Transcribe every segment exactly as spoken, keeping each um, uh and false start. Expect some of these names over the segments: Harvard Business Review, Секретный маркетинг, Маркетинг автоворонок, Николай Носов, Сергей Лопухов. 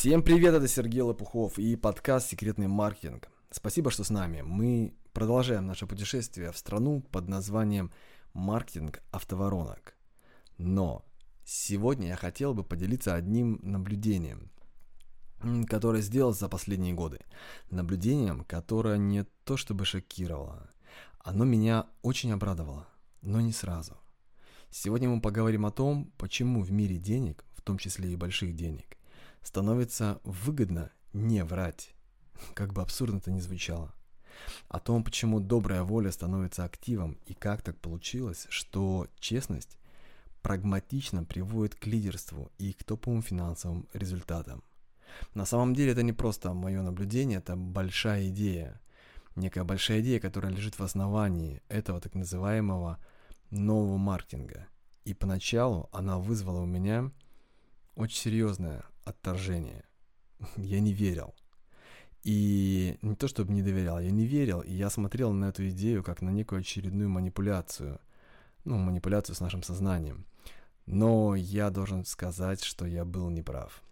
Всем привет, это Сергей Лопухов и подкаст «Секретный маркетинг». Спасибо, что с нами. Мы продолжаем наше путешествие в страну под названием «Маркетинг автоворонок». Но сегодня я хотел бы поделиться одним наблюдением, которое сделал за последние годы. Наблюдением, которое не то чтобы шокировало. Оно меня очень обрадовало, но не сразу. Сегодня мы поговорим о том, почему в мире денег, в том числе и больших денег, становится выгодно не врать, как бы абсурдно это ни звучало. О том, почему добрая воля становится активом и как так получилось, что честность прагматично приводит к лидерству и к топовым финансовым результатам. На самом деле это не просто мое наблюдение, это большая идея. Некая большая идея, которая лежит в основании этого так называемого нового маркетинга. И поначалу она вызвала у меня очень серьезное отторжение. Я не верил. И не то чтобы не доверял, я не верил. И я смотрел на эту идею как на некую очередную манипуляцию. Ну, манипуляцию с нашим сознанием. Но я должен сказать, что я был неправ.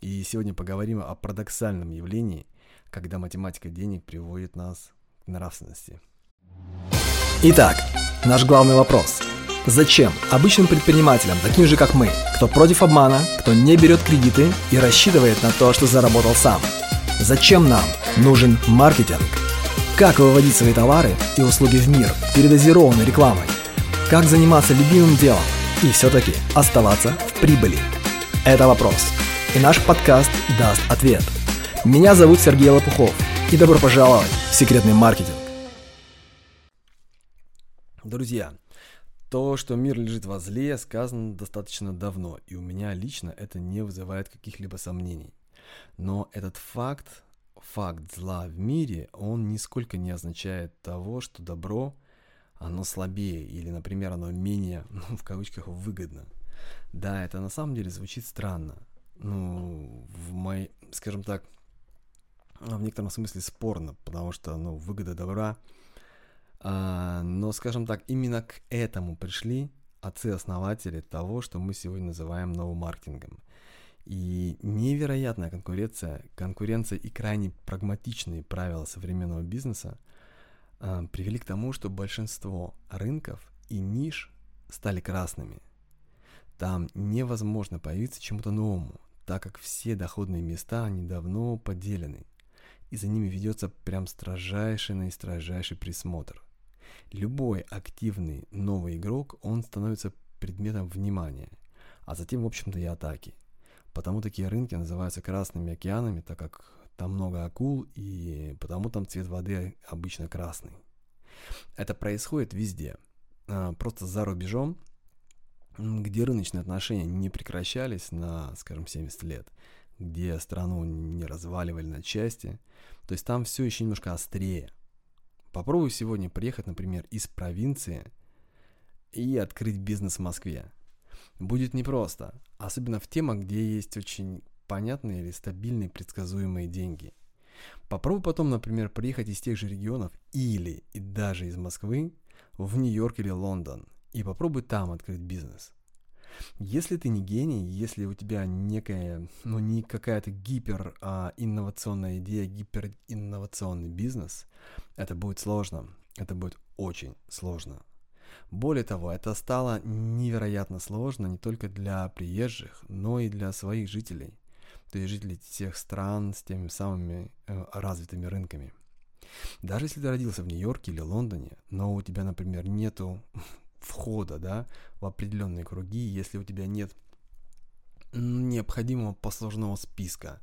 И сегодня поговорим о парадоксальном явлении, когда математика денег приводит нас к нравственности. Итак, наш главный вопрос. Зачем обычным предпринимателям, таким же как мы, кто против обмана, кто не берет кредиты и рассчитывает на то, что заработал сам? Зачем нам нужен маркетинг? Как выводить свои товары и услуги в мир передозированной рекламой? Как заниматься любимым делом и все-таки оставаться в прибыли? Это вопрос. И наш подкаст даст ответ. Меня зовут Сергей Лопухов, и добро пожаловать в «Секретный маркетинг». Друзья, то, что мир лежит во зле, сказано достаточно давно, и у меня лично это не вызывает каких-либо сомнений. Но этот факт, факт зла в мире, он нисколько не означает того, что добро, оно слабее, или, например, оно менее, ну, в кавычках, выгодно. Да, это на самом деле звучит странно. Ну, в моей, скажем так, в некотором смысле спорно, потому что, ну, выгода добра. А, но, скажем так, именно к этому пришли отцы-основатели того, что мы сегодня называем новым маркетингом. И невероятная конкуренция, конкуренция и крайне прагматичные правила современного бизнеса а, привели к тому, что большинство рынков и ниш стали красными. Там невозможно появиться чему-то новому, так как все доходные места, они давно поделены, и за ними ведется прям строжайший наистрожайший присмотр. Любой активный новый игрок, он становится предметом внимания, а затем, в общем-то, и атаки. Потому такие рынки называются красными океанами, так как там много акул, и потому там цвет воды обычно красный. Это происходит везде, просто за рубежом, где рыночные отношения не прекращались на, скажем, семьдесят лет, где страну не разваливали на части, то есть там все еще немножко острее. Попробую сегодня приехать, например, из провинции и открыть бизнес в Москве. Будет непросто, особенно в темах, где есть очень понятные или стабильные предсказуемые деньги. Попробую потом, например, приехать из тех же регионов или и даже из Москвы в Нью-Йорк или Лондон. И попробуй там открыть бизнес. Если ты не гений, если у тебя некая, ну не какая-то гиперинновационная идея, гиперинновационный бизнес, это будет сложно. Это будет очень сложно. Более того, это стало невероятно сложно не только для приезжих, но и для своих жителей. То есть жителей тех стран с теми самыми э, развитыми рынками. Даже если ты родился в Нью-Йорке или Лондоне, но у тебя, например, нету входа, да, в определенные круги, если у тебя нет необходимого послужного списка,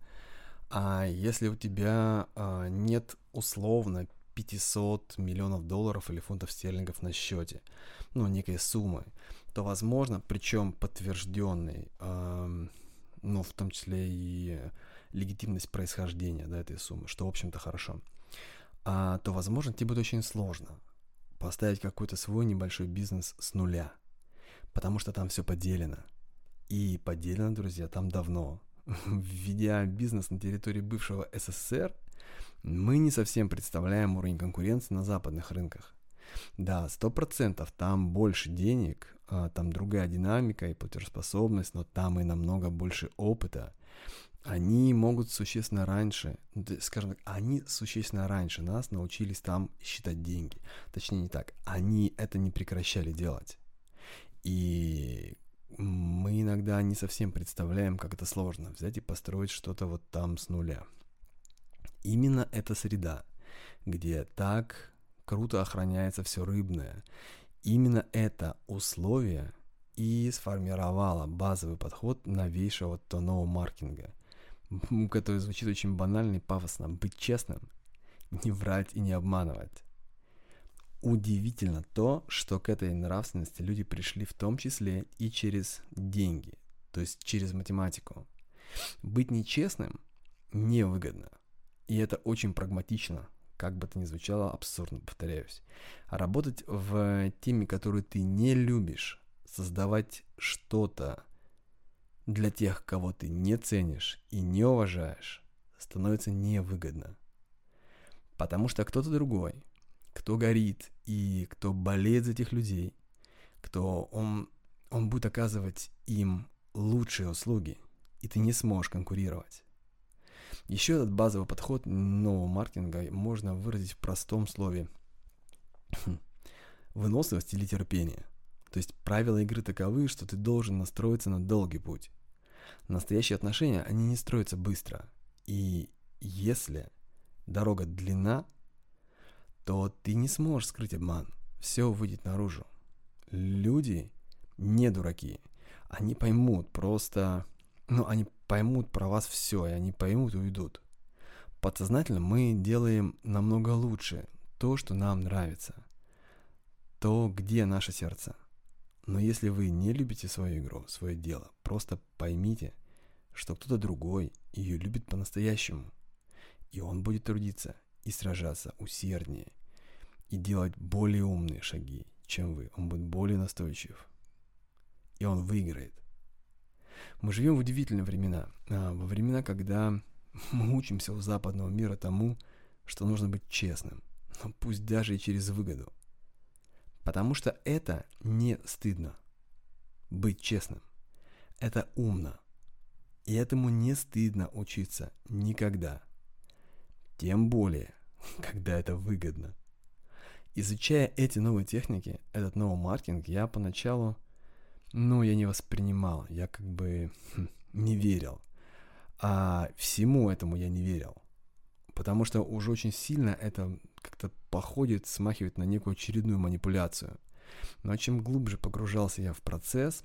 а если у тебя а, нет условно пятьсот миллионов долларов или фунтов стерлингов на счете, ну, некой суммы, то, возможно, причем подтвержденной, а, ну, в том числе и легитимность происхождения, да, этой суммы, что, в общем-то, хорошо, а, то, возможно, тебе будет очень сложно поставить какой-то свой небольшой бизнес с нуля, потому что там все поделено. И поделено, друзья, там давно. Введя бизнес на территории бывшего СССР, мы не совсем представляем уровень конкуренции на западных рынках. Да, сто процентов там больше денег, там другая динамика и платежеспособность, но там и намного больше опыта. Они могут существенно раньше, скажем так, они существенно раньше нас научились там считать деньги. Точнее, не так, они это не прекращали делать. И мы иногда не совсем представляем, как это сложно взять и построить что-то вот там с нуля. Именно эта среда, где так круто охраняется все рыбное, именно это условие и сформировало базовый подход новейшего тонового маркетинга, который звучит очень банально и пафосно. Быть честным, не врать и не обманывать. Удивительно то, что к этой нравственности люди пришли в том числе и через деньги, то есть через математику. Быть нечестным невыгодно, и это очень прагматично, как бы это ни звучало абсурдно, повторяюсь. А работать в теме, которую ты не любишь, создавать что-то для тех, кого ты не ценишь и не уважаешь, становится невыгодно. Потому что кто-то другой, кто горит и кто болеет за этих людей, кто он, он будет оказывать им лучшие услуги, и ты не сможешь конкурировать. Еще этот базовый подход нового маркетинга можно выразить в простом слове выносливость или терпение. То есть правила игры таковы, что ты должен настроиться на долгий путь. Настоящие отношения, они не строятся быстро. И если дорога длинна, то ты не сможешь скрыть обман. Все выйдет наружу. Люди не дураки. Они поймут просто... Ну, они поймут про вас все, и они поймут и уйдут. Подсознательно мы делаем намного лучше то, что нам нравится. То, где наше сердце. Но если вы не любите свою игру, свое дело, просто поймите, что кто-то другой ее любит по-настоящему. И он будет трудиться и сражаться усерднее, и делать более умные шаги, чем вы. Он будет более настойчив. И он выиграет. Мы живем в удивительные времена. Во времена, когда мы учимся у западного мира тому, что нужно быть честным. Но пусть даже и через выгоду. Потому что это не стыдно. Быть честным. Это умно. И этому не стыдно учиться никогда. Тем более, когда это выгодно. Изучая эти новые техники, этот новый маркетинг, я поначалу, ну, я не воспринимал, я как бы хм, не верил. А всему этому я не верил. Потому что уже очень сильно это как-то походит, смахивает на некую очередную манипуляцию. Но чем глубже погружался я в процесс,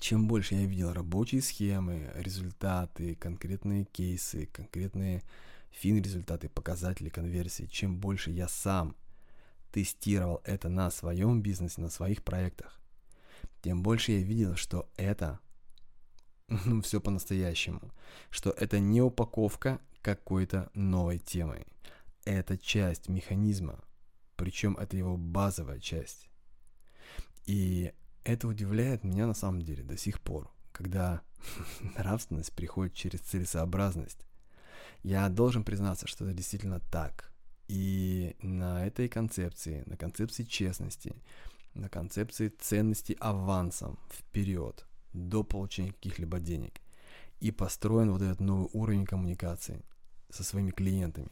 чем больше я видел рабочие схемы, результаты, конкретные кейсы, конкретные фин-результаты, показатели конверсии, чем больше я сам тестировал это на своем бизнесе, на своих проектах, тем больше я видел, что это ну, все по-настоящему, что это не упаковка какой-то новой темы. Это часть механизма, причем это его базовая часть. И это удивляет меня на самом деле до сих пор, когда нравственность приходит через целесообразность. Я должен признаться, что это действительно так. И на этой концепции, на концепции честности, на концепции ценности авансом вперед, до получения каких-либо денег, и построен вот этот новый уровень коммуникации со своими клиентами,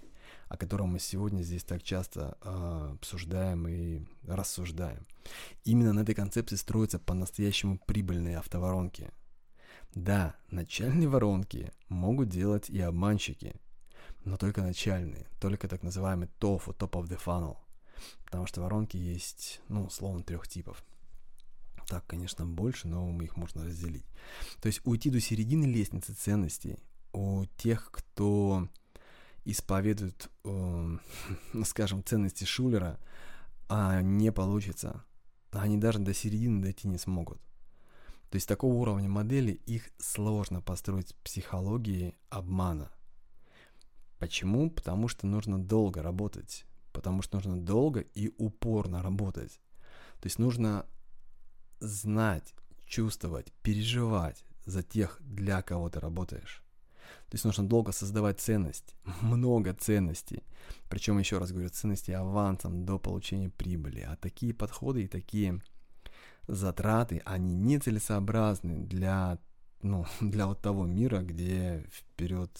о котором мы сегодня здесь так часто э, обсуждаем и рассуждаем. Именно на этой концепции строятся по-настоящему прибыльные автоворонки. Да, начальные воронки могут делать и обманщики, но только начальные, только так называемый тофу, top of the funnel, потому что воронки есть, ну, условно, трех типов. Так, конечно, больше, но мы их можно разделить. То есть уйти до середины лестницы ценностей у тех, кто исповедует, э, скажем, ценности Шулера, а не получится. Они даже до середины дойти не смогут. То есть такого уровня модели их сложно построить в психологии обмана. Почему? Потому что нужно долго работать. Потому что нужно долго и упорно работать. То есть нужно знать, чувствовать, переживать за тех, для кого ты работаешь. То есть нужно долго создавать ценность, много ценностей. Причем, еще раз говорю, ценности авансом до получения прибыли. А такие подходы и такие затраты, они нецелесообразны для ну, для вот того мира, где вперед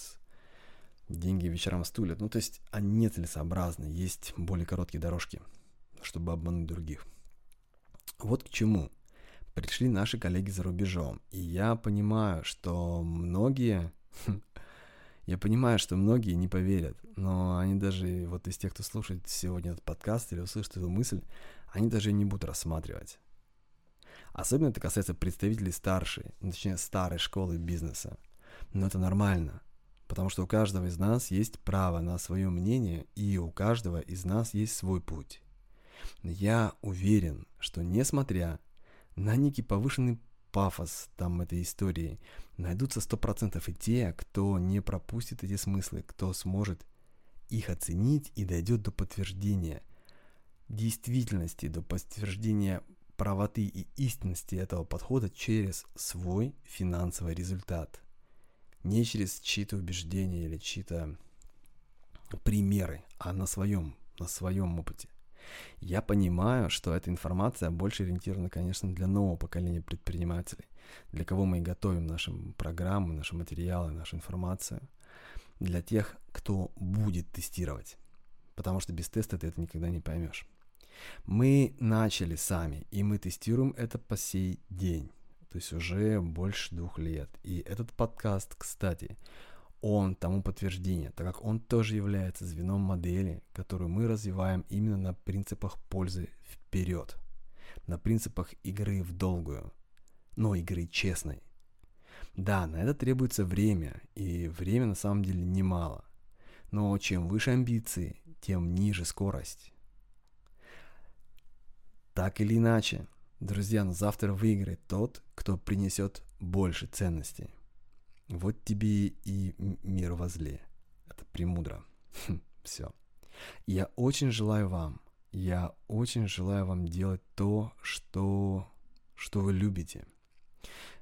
деньги вечером стулят. Ну, то есть они нецелесообразны, есть более короткие дорожки, чтобы обмануть других. Вот к чему пришли наши коллеги за рубежом. И я понимаю, что многие... Я понимаю, что многие не поверят, но они даже, вот из тех, кто слушает сегодня этот подкаст или услышит эту мысль, они даже не будут рассматривать. Особенно это касается представителей старшей, точнее старой школы бизнеса. Но это нормально, потому что у каждого из нас есть право на свое мнение, и у каждого из нас есть свой путь. Я уверен, что несмотря на некий повышенный пафос там этой истории, найдутся сто процентов и те, кто не пропустит эти смыслы, кто сможет их оценить и дойдет до подтверждения действительности, до подтверждения правоты и истинности этого подхода через свой финансовый результат. Не через чьи-то убеждения или чьи-то примеры, а на своем, на своем опыте. Я понимаю, что эта информация больше ориентирована, конечно, для нового поколения предпринимателей, для кого мы и готовим наши программы, наши материалы, нашу информацию, для тех, кто будет тестировать, потому что без теста ты это никогда не поймешь. Мы начали сами, и мы тестируем это по сей день, то есть уже больше двух лет. И этот подкаст, кстати, он тому подтверждение, так как он тоже является звеном модели, которую мы развиваем именно на принципах пользы вперед, на принципах игры в долгую, но игры честной. Да, на это требуется время, и время на самом деле немало, но чем выше амбиции, тем ниже скорость. Так или иначе, друзья, но завтра выиграет тот, кто принесет больше ценностей. Вот тебе и мир возле. Это премудро. Все. Я очень желаю вам, я очень желаю вам делать то, что, что вы любите,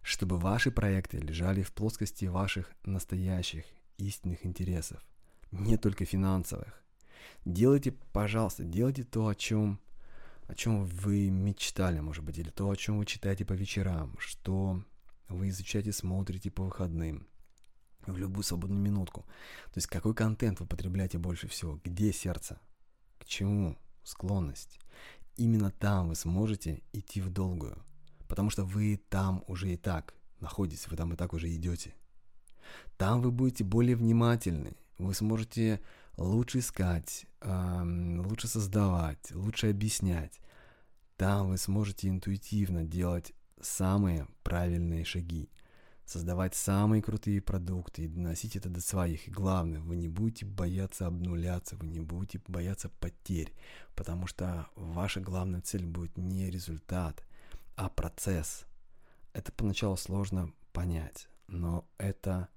чтобы ваши проекты лежали в плоскости ваших настоящих истинных интересов, не только финансовых. Делайте, пожалуйста, делайте то, о чем, о чем вы мечтали, может быть, или то, о чем вы читаете по вечерам, что... вы изучаете, смотрите по выходным, в любую свободную минутку. То есть какой контент вы потребляете больше всего, где сердце, к чему склонность. Именно там вы сможете идти в долгую, потому что вы там уже и так находитесь, вы там и так уже идете. Там вы будете более внимательны, вы сможете лучше искать, лучше создавать, лучше объяснять. Там вы сможете интуитивно делать самые правильные шаги, создавать самые крутые продукты и доносить это до своих. И главное, вы не будете бояться обнуляться, вы не будете бояться потерь, потому что ваша главная цель будет не результат, а процесс. Это поначалу сложно понять, но это,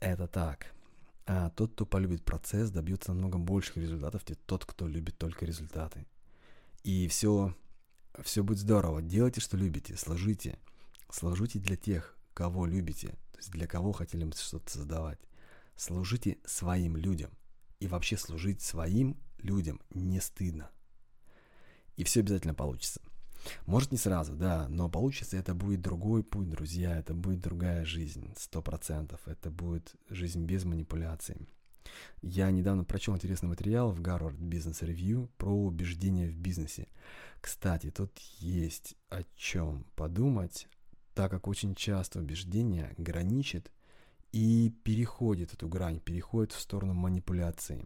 это так. А тот, кто полюбит процесс, добьется намного больших результатов, чем тот, кто любит только результаты. И все... Все будет здорово. Делайте, что любите, сложите. Служите для тех, кого любите, то есть для кого хотели бы что-то создавать. Служите своим людям. И вообще служить своим людям не стыдно. И все обязательно получится. Может, не сразу, да, но получится, это будет другой путь, друзья, это будет другая жизнь, сто процентов. Это будет жизнь без манипуляций. Я недавно прочел интересный материал в Harvard Business Review про убеждения в бизнесе. Кстати, тут есть о чем подумать, так как очень часто убеждение граничит и переходит эту грань, переходит в сторону манипуляции.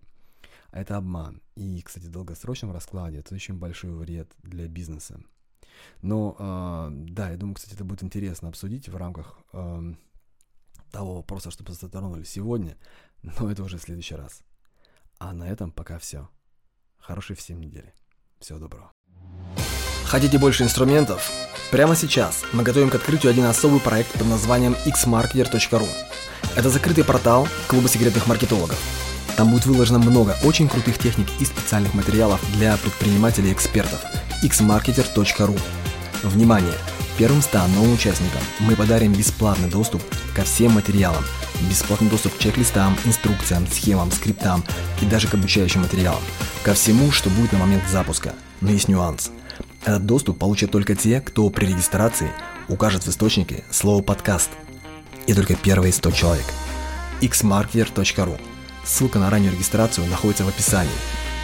Это обман. И, кстати, в долгосрочном раскладе это очень большой вред для бизнеса. Но, э, да, я думаю, кстати, это будет интересно обсудить в рамках э, того вопроса, что затронули сегодня. Но это уже в следующий раз. А на этом пока все. Хорошей всем недели. Всего доброго. Хотите больше инструментов? Прямо сейчас мы готовим к открытию один особый проект под названием икс маркетер точка ру. Это закрытый портал клуба секретных маркетологов. Там будет выложено много очень крутых техник и специальных материалов для предпринимателей и экспертов. икс маркетер точка ру. Внимание! Первым ста новым участникам мы подарим бесплатный доступ ко всем материалам, бесплатный доступ к чек-листам, инструкциям, схемам, скриптам и даже к обучающим материалам, ко всему, что будет на момент запуска. Но есть нюанс. Этот доступ получат только те, кто при регистрации укажет в источнике слово «подкаст», и только первые сто человек. икс маркетер точка ру. Ссылка на раннюю регистрацию находится в описании.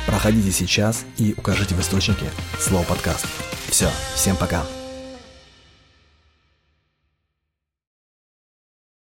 Проходите сейчас и укажите в источнике слово «подкаст». Все, всем пока!